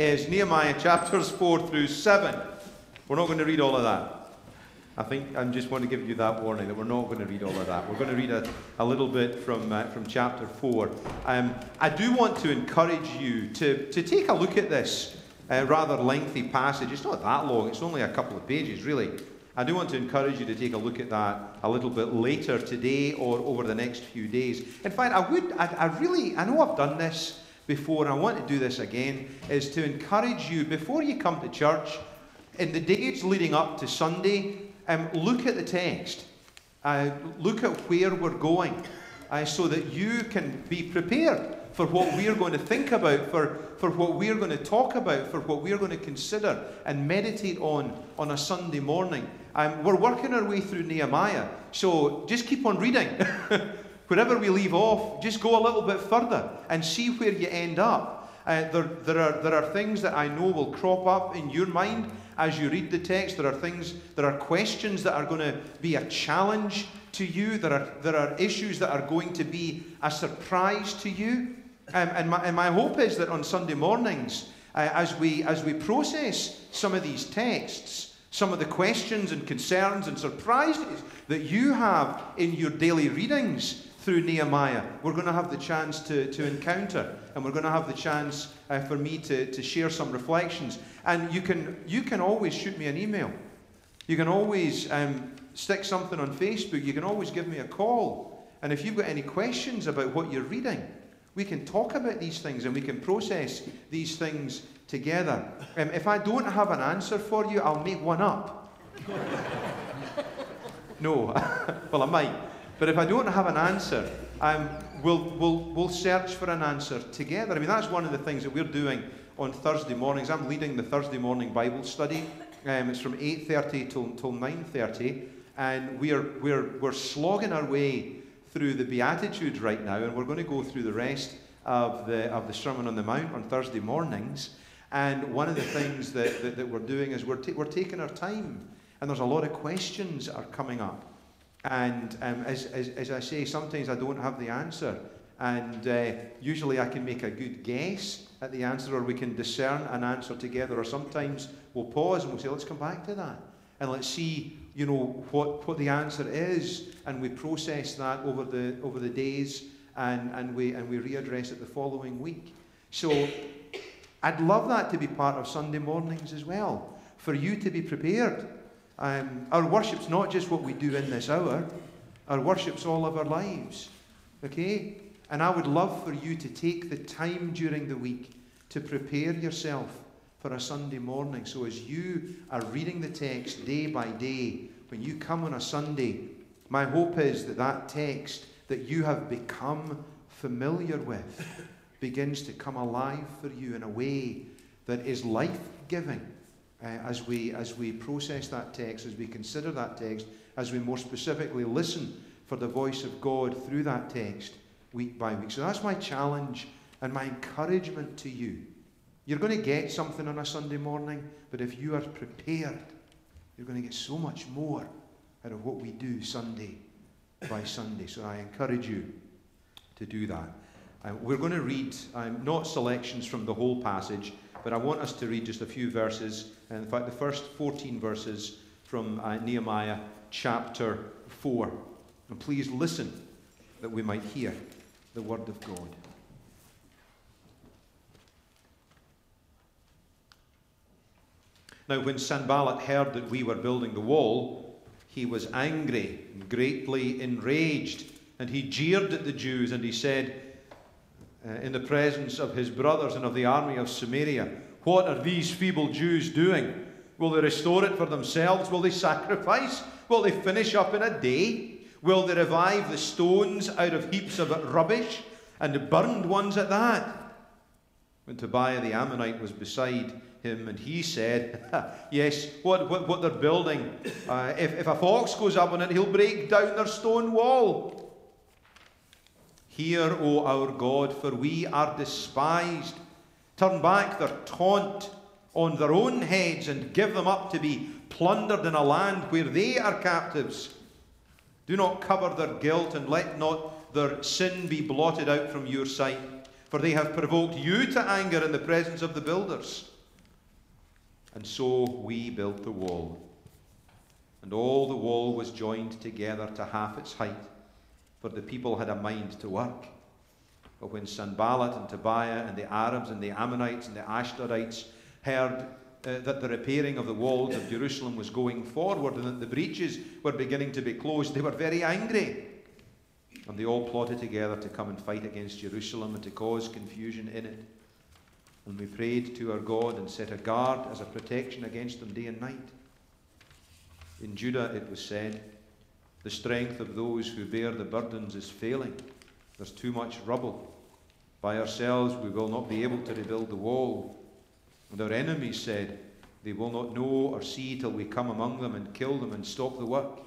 is Nehemiah chapters 4 through 7. We're not going to read all of that. I think I just want to give you that warning that we're not going to read all of that. We're going to read a little bit from chapter 4. I do want to encourage you to take a look at this rather lengthy passage. It's not that long. It's only a couple of pages, really. I do want to encourage you to take a look at that a little bit later today or over the next few days. In fact, I know I've done this before, and I want to do this again, is to encourage you, before you come to church, in the days leading up to Sunday, look at the text. Look at where we're going, so that you can be prepared for what we're going to think about, for what we're going to talk about, for what we're going to consider and meditate on a Sunday morning. We're working our way through Nehemiah, so just keep on reading. Wherever we leave off, just go a little bit further and see where you end up. There are things that I know will crop up in your mind as you read the text. There are questions that are going to be a challenge to you. There are issues that are going to be a surprise to you. And my hope is that on Sunday mornings, as we process some of these texts, some of the questions and concerns and surprises that you have in your daily readings through Nehemiah, we're going to have the chance to encounter, and we're going to have the chance for me to share some reflections. And you can always shoot me an email. You can always stick something on Facebook. You can always give me a call. And if you've got any questions about what you're reading, we can talk about these things and we can process these things together. If I don't have an answer for you, I'll make one up. No, well, I might. But if I don't have an answer, we'll search for an answer together. I mean, that's one of the things that we're doing on Thursday mornings. I'm leading the Thursday morning Bible study. It's from 8:30 till 9:30, and we're slogging our way through the Beatitudes right now, and we're going to go through the rest of the Sermon on the Mount on Thursday mornings. And one of the things that we're doing is we're taking our time, and there's a lot of questions that are coming up. And as I say, sometimes I don't have the answer, and usually I can make a good guess at the answer, or we can discern an answer together, or sometimes we'll pause and we'll say, let's come back to that, and let's see, you know, what the answer is, and we process that over the days, and we readdress it the following week. So I'd love that to be part of Sunday mornings as well, for you to be prepared. Our worship's not just what we do in this hour. Our worship's all of our lives, okay? And I would love for you to take the time during the week to prepare yourself for a Sunday morning. So as you are reading the text day by day, when you come on a Sunday, my hope is that text that you have become familiar with begins to come alive for you in a way that is life-giving. As we process that text, as we consider that text, as we more specifically listen for the voice of God through that text week by week. So that's my challenge and my encouragement to you. You're going to get something on a Sunday morning, but if you are prepared, you're going to get so much more out of what we do Sunday by Sunday. So I encourage you to do that. We're going to read not selections from the whole passage, but I want us to read just a few verses, and in fact the first 14 verses from Nehemiah chapter 4. And please listen that we might hear the word of God. Now when Sanballat heard that we were building the wall, he was angry and greatly enraged, and he jeered at the Jews, and he said, in the presence of his brothers and of the army of Samaria, what are these feeble Jews doing? Will they restore it for themselves? Will they sacrifice? Will they finish up in a day? Will they revive the stones out of heaps of rubbish, and the burned ones at that? When Tobiah the Ammonite was beside him, and he said, yes, what they're building, if a fox goes up on it, he'll break down their stone wall. Hear, O our God, for we are despised. Turn back their taunt on their own heads, and give them up to be plundered in a land where they are captives. Do not cover their guilt, and let not their sin be blotted out from your sight. for they have provoked you to anger in the presence of the builders. And so we built the wall, and all the wall was joined together to half its height, for the people had a mind to work. But when Sanballat and Tobiah and the Arabs and the Ammonites and the Ashdodites heard that the repairing of the walls of Jerusalem was going forward and that the breaches were beginning to be closed, they were very angry. And they all plotted together to come and fight against Jerusalem and to cause confusion in it. And we prayed to our God and set a guard as a protection against them day and night. In Judah it was said, the strength of those who bear the burdens is failing. There's too much rubble. By ourselves we will not be able to rebuild the wall. And our enemies said, they will not know or see till we come among them and kill them and stop the work.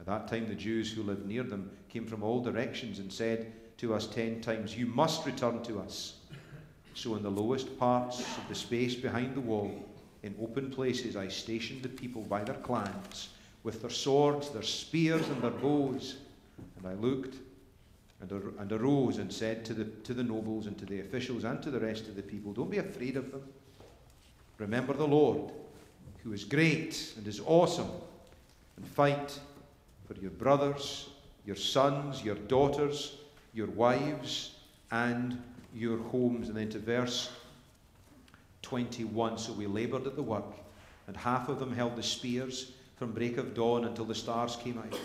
At that time the Jews who lived near them came from all directions and said to us 10 times, you must return to us. So in the lowest parts of the space behind the wall, in open places, I stationed the people by their clans, with their swords, their spears, and their bows. And I looked and arose and said to the nobles and to the officials and to the rest of the people, don't be afraid of them. Remember the Lord, who is great and is awesome, and fight for your brothers, your sons, your daughters, your wives, and your homes. And then to verse 21, so we laboured at the work, and half of them held the spears from break of dawn until the stars came out.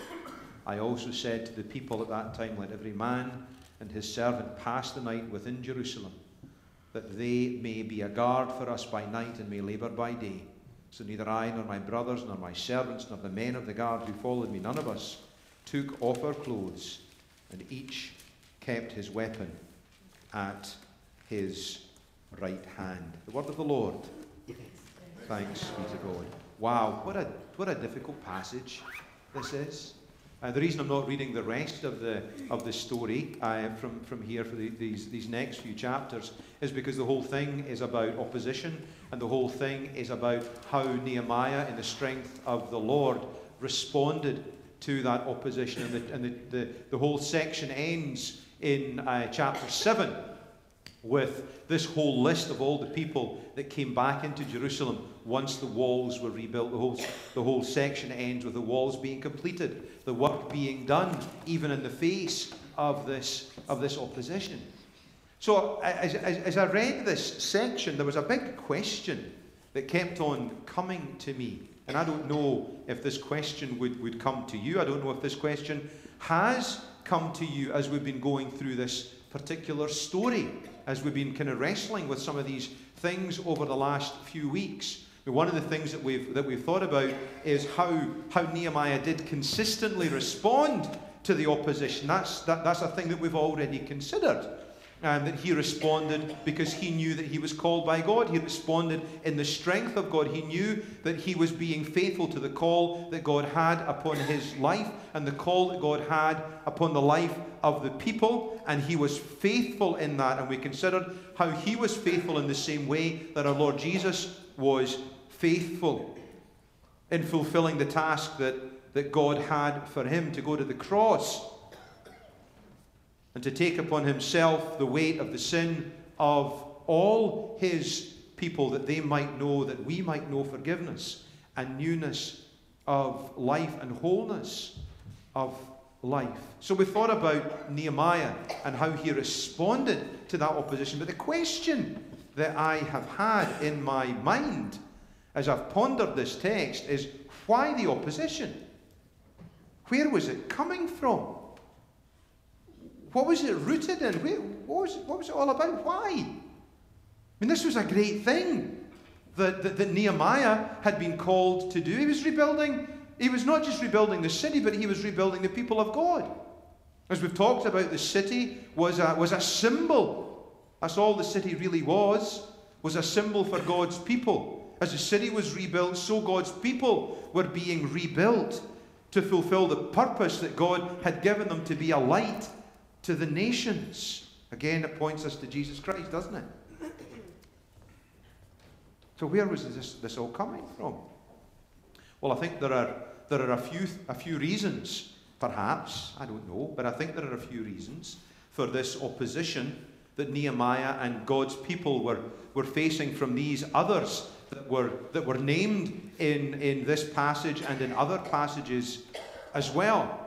I also said to the people at that time, let every man and his servant pass the night within Jerusalem, that they may be a guard for us by night and may labour by day. So neither I nor my brothers nor my servants nor the men of the guard who followed me, none of us, took off our clothes, and each kept his weapon at his right hand. The word of the Lord. Thanks be to God. Wow, what a difficult passage this is. The reason I'm not reading the rest of the story from here for these next few chapters is because the whole thing is about opposition, and the whole thing is about how Nehemiah, in the strength of the Lord, responded to that opposition. And the whole section ends in chapter 7 with this whole list of all the people that came back into Jerusalem once the walls were rebuilt. The whole section ends with the walls being completed, the work being done, even in the face of this opposition. So as I read this section, there was a big question that kept on coming to me. And I don't know if this question would come to you. I don't know if this question has come to you as we've been going through this particular story, as we've been kind of wrestling with some of these things over the last few weeks. One of the things that we've thought about is how Nehemiah did consistently respond to the opposition. That's a thing that we've already considered, that he responded because he knew that he was called by God. He responded in the strength of God. He knew that he was being faithful to the call that God had upon his life and the call that God had upon the life of the people, and he was faithful in that. And we considered how he was faithful in the same way that our Lord Jesus was faithful in fulfilling the task that God had for him, to go to the cross and to take upon himself the weight of the sin of all his people, that they might know, that we might know forgiveness and newness of life and wholeness of life. So we thought about Nehemiah and how he responded to that opposition. But the question that I have had in my mind as I've pondered this text is, why the opposition? Where was it coming from? What was it rooted in? What was it all about? Why? I mean, this was a great thing that Nehemiah had been called to do. He was rebuilding. He was not just rebuilding the city, but he was rebuilding the people of God. As we've talked about, the city was a symbol. That's all the city really was a symbol for God's people. As the city was rebuilt, so God's people were being rebuilt to fulfill the purpose that God had given them, to be a light to the nations. Again, it points us to Jesus Christ, doesn't it? So where was this all coming from? Well, I think there are a few reasons, perhaps, I don't know, but I think there are a few reasons for this opposition that Nehemiah and God's people were facing from these others that were named in this passage and in other passages as well.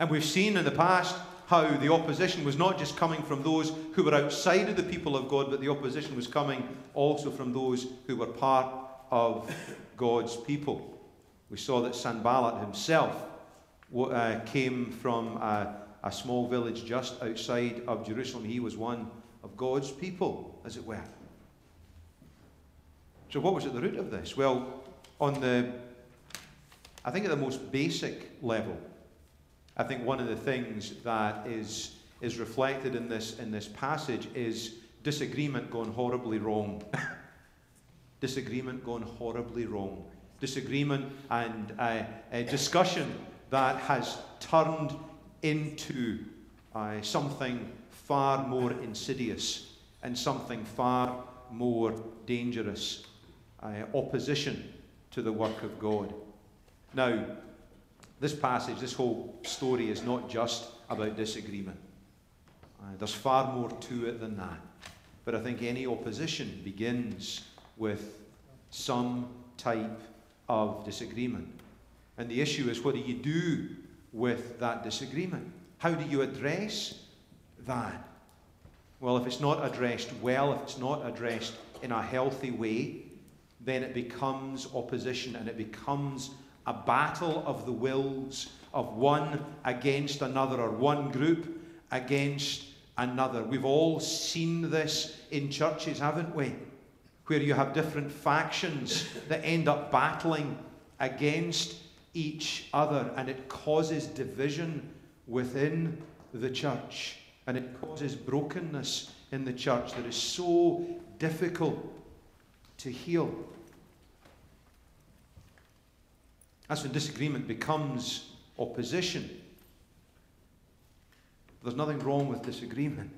And we've seen in the past how the opposition was not just coming from those who were outside of the people of God, but the opposition was coming also from those who were part of God's people. We saw that Sanballat himself came from a small village just outside of Jerusalem. He was one of God's people, as it were. So what was at the root of this? Well, I think at the most basic level, I think one of the things that is reflected in this passage is disagreement gone horribly wrong. Disagreement gone horribly wrong. Disagreement and a discussion that has turned into something far more insidious and something far more dangerous. Opposition to the work of God. Now, this passage, this whole story is not just about disagreement. There's far more to it than that. But I think any opposition begins with some type of disagreement. And the issue is, what do you do with that disagreement? How do you address that? Well, if it's not addressed well, if it's not addressed in a healthy way, then it becomes opposition and it becomes a battle of the wills of one against another, or one group against another. We've all seen this in churches, haven't we? Where you have different factions that end up battling against each other, and it causes division within the church, and it causes brokenness in the church that is so difficult to heal. That's when disagreement becomes opposition. There's nothing wrong with disagreement.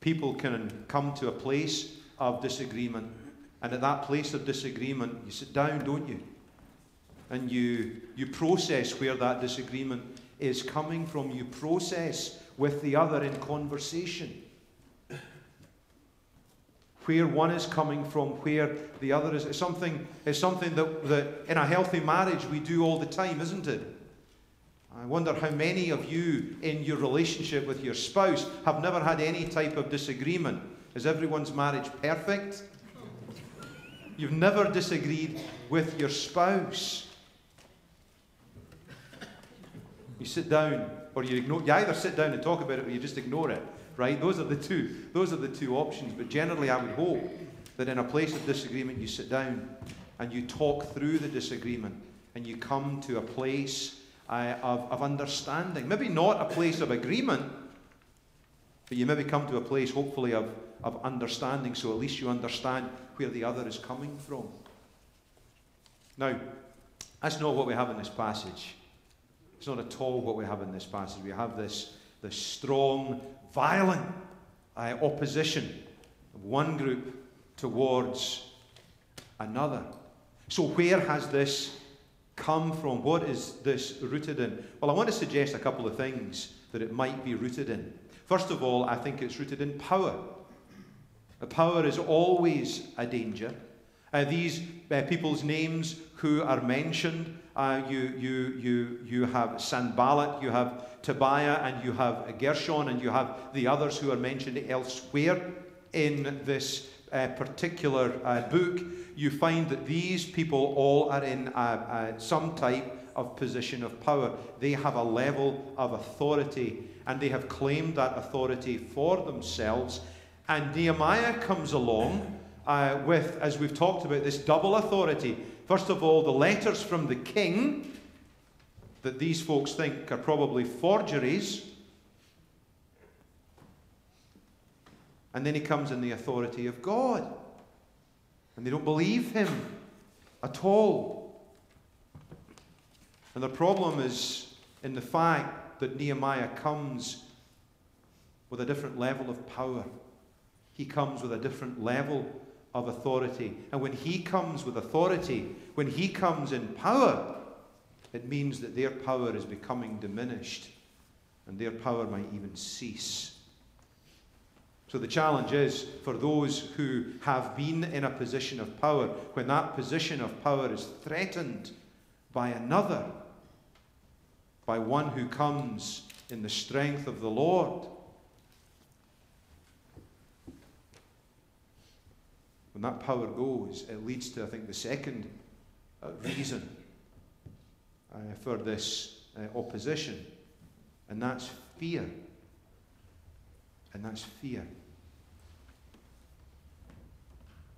People can come to a place of disagreement, and at that place of disagreement, you sit down, don't you? And you process where that disagreement is coming from. You process with the other in conversation where one is coming from, where the other is. It's something that in a healthy marriage we do all the time, isn't it? I wonder how many of you in your relationship with your spouse have never had any type of disagreement. Is everyone's marriage perfect? You've never disagreed with your spouse. You sit down, or you ignore. You either sit down and talk about it, or you just ignore it. Right? Those are the two options. But generally, I would hope that in a place of disagreement, you sit down and you talk through the disagreement, and you come to a place of understanding. Maybe not a place of agreement, but you maybe come to a place, hopefully, of understanding. So at least you understand where the other is coming from. Now, that's not what we have in this passage. It's not at all what we have in this passage. We have this strong, violent opposition of one group towards another. So where has this come from? What is this rooted in? Well, I want to suggest a couple of things that it might be rooted in. First of all, I think it's rooted in power. Power is always a danger. These people's names who are mentioned, you have Sanballat, you have Tobiah, and you have Gershon, and you have the others who are mentioned elsewhere in this particular book. You find that these people all are in some type of position of power. They have a level of authority, and they have claimed that authority for themselves. And Nehemiah comes along with, as we've talked about, this double authority. First of all, the letters from the king that these folks think are probably forgeries. And then he comes in the authority of God. And they don't believe him at all. And the problem is in the fact that Nehemiah comes with a different level of power. He comes with a different level of authority. And when he comes with authority, when he comes in power, it means that their power is becoming diminished, and their power might even cease So the challenge is for those who have been in a position of power, when that position of power is threatened by another, by one who comes in the strength of the Lord, when that power goes, it leads to, I think, the second reason for this opposition, and that's fear. And that's fear.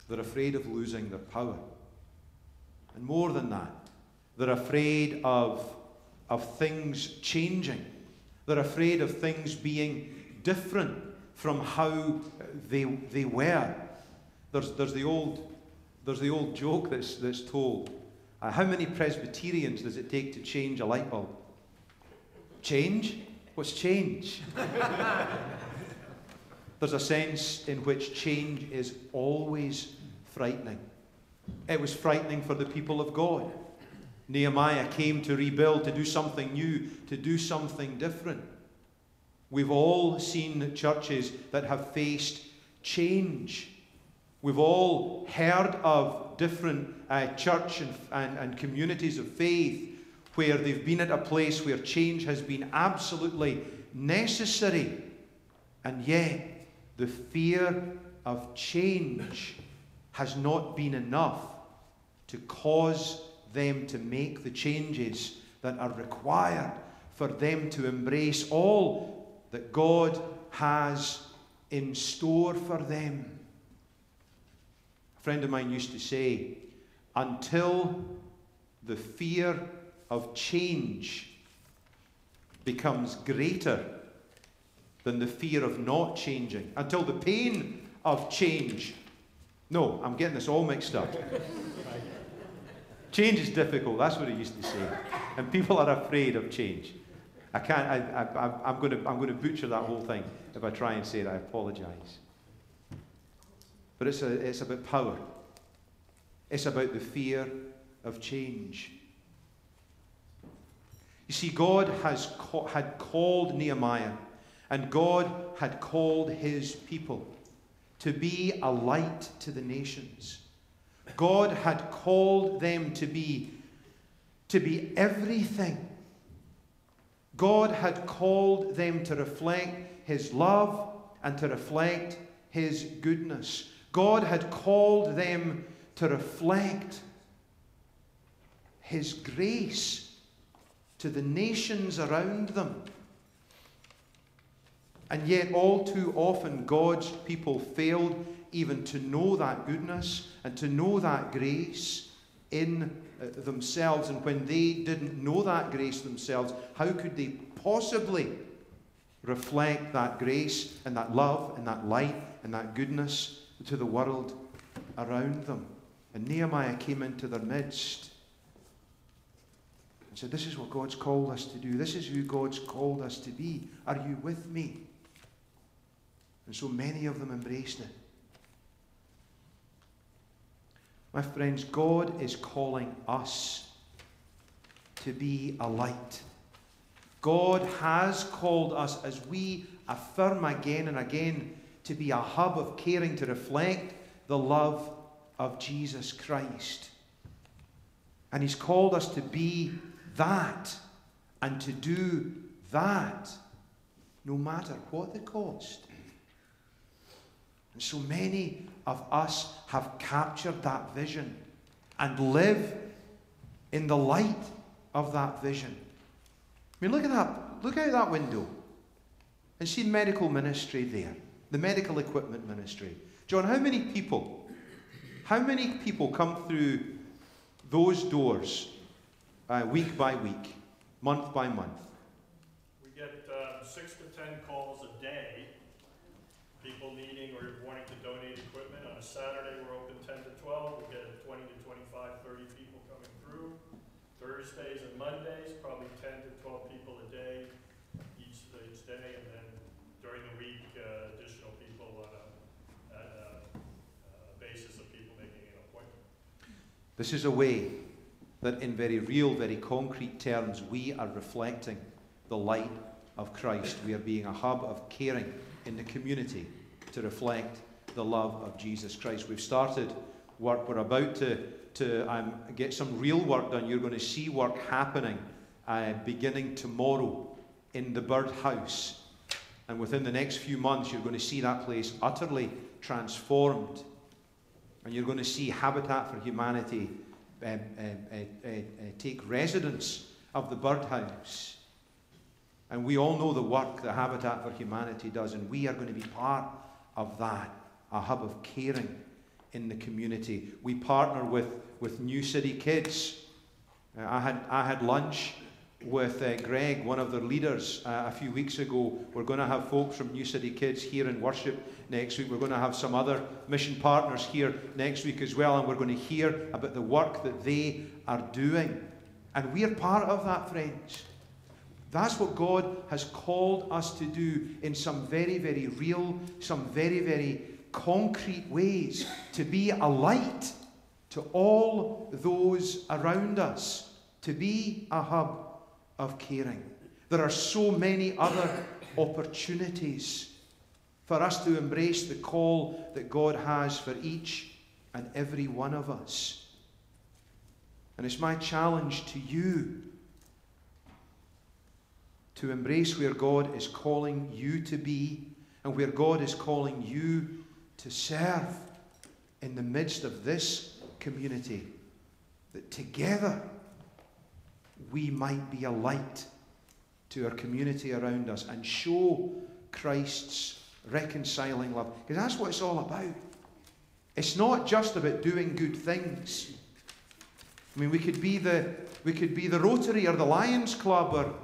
They're afraid of losing their power. And more than that, they're afraid of things changing. They're afraid of things being different from how they were. There's the old joke that's told. How many Presbyterians does it take to change a light bulb? Change? What's change? There's a sense in which change is always frightening. It was frightening for the people of God. Nehemiah came to rebuild, to do something new, to do something different. We've all seen churches that have faced change. We've all heard of different church and communities of faith where they've been at a place where change has been absolutely necessary. And yet, the fear of change has not been enough to cause them to make the changes that are required for them to embrace all that God has in store for them. A friend of mine used to say, until the fear of change becomes greater than the fear of not changing, until the pain of change. No, I'm getting this all mixed up. Change is difficult, that's what he used to say. And people are afraid of change. I can't, I'm going to butcher that whole thing if I try and say it, I apologize. But it's about power. It's about the fear of change. You see, God had called Nehemiah, and God had called his people to be a light to the nations. God had called them to be everything. God had called them to reflect his love and to reflect his goodness. God had called them to reflect his grace to the nations around them. And yet, all too often, God's people failed even to know that goodness and to know that grace in themselves. And when they didn't know that grace themselves, how could they possibly reflect that grace and that love and that light and that goodness to the world around them? And Nehemiah came into their midst and said, this is what God's called us to do. This is who God's called us to be. Are you with me? And so many of them embraced it. My friends, God is calling us to be a light. God has called us, as we affirm again and again, to be a hub of caring, to reflect the love of Jesus Christ. And he's called us to be that and to do that, no matter what the cost. And so many of us have captured that vision and live in the light of that vision. I mean, look at that. Look out that window and see medical ministry there, the Medical Equipment Ministry. John, how many people come through those doors week by week, month by month? We get 6 to 10 calls a day. People needing or wanting to donate equipment. On a Saturday, we're open 10 to 12. We get 20 to 25, 30 people coming through. Thursdays and Mondays, probably 10 to 12 people a day each day. And then during the week, additional people on a basis of people making an appointment. This is a way that in very real, very concrete terms, we are reflecting the light of Christ. We are being a hub of caring in the community to reflect the love of Jesus Christ. We've started work. We're about to get some real work done. You're going to see work happening beginning tomorrow in the birdhouse. And within the next few months, you're going to see that place utterly transformed. And you're going to see Habitat for Humanity take residence of the birdhouse. And we all know the work that Habitat for Humanity does, and we are going to be part of that, a hub of caring in the community. We partner with New City Kids. I had lunch with Greg, one of their leaders, a few weeks ago. We're going to have folks from New City Kids here in worship next week. We're going to have some other mission partners here next week as well, and we're going to hear about the work that they are doing. And we are part of that, friends. That's what God has called us to do in some very, very real, some very, very concrete ways, to be a light to all those around us, to be a hub of caring. There are so many other opportunities for us to embrace the call that God has for each and every one of us. And it's my challenge to you to embrace where God is calling you to be and where God is calling you to serve in the midst of this community, that together we might be a light to our community around us and show Christ's reconciling love. Because that's what it's all about. It's not just about doing good things. I mean, we could be the Rotary or the Lions Club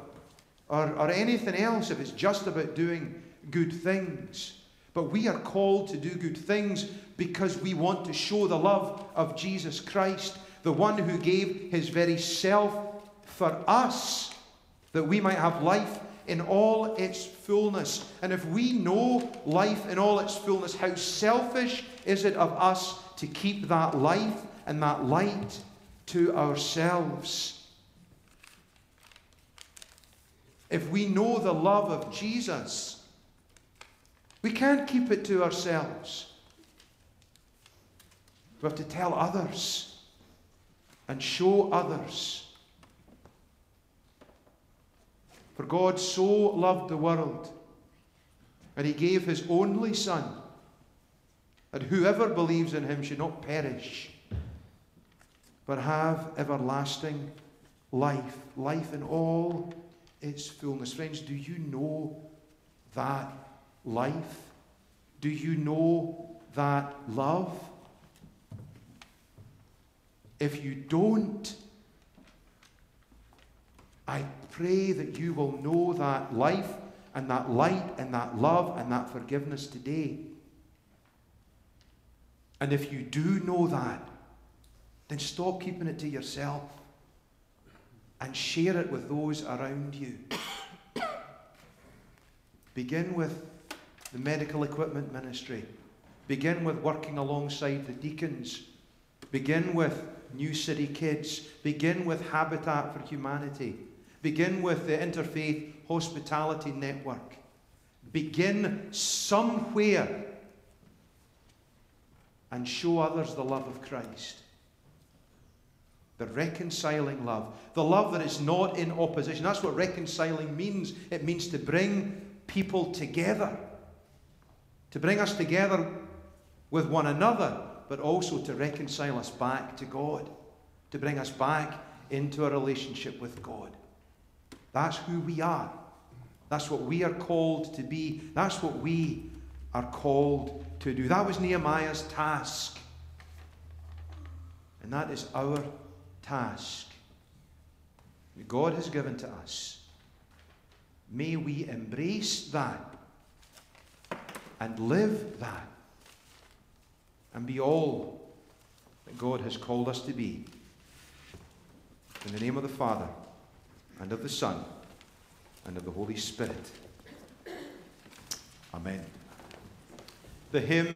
or anything else if it's just about doing good things. But we are called to do good things because we want to show the love of Jesus Christ, the one who gave his very self for us, that we might have life in all its fullness. And if we know life in all its fullness, how selfish is it of us to keep that life and that light to ourselves? If we know the love of Jesus, we can't keep it to ourselves. We have to tell others and show others. For God so loved the world that he gave his only Son, that whoever believes in him should not perish, but have everlasting life, life in all its fullness. Friends, do you know that life? Do you know that love? If you don't, I pray that you will know that life and that light and that love and that forgiveness today. And if you do know that, then stop keeping it to yourself and share it with those around you. Begin with the Medical Equipment Ministry. Begin with working alongside the deacons. Begin with New City Kids. Begin with Habitat for Humanity. Begin with the Interfaith Hospitality Network. Begin somewhere and show others the love of Christ. The reconciling love. The love that is not in opposition. That's what reconciling means. It means to bring people together. To bring us together with one another, but also to reconcile us back to God. To bring us back into a relationship with God. That's who we are. That's what we are called to be. That's what we are called to do. That was Nehemiah's task. And that is our task that God has given to us. May we embrace that and live that and be all that God has called us to be. In the name of the Father, and of the Son, and of the Holy Spirit. Amen. The hymn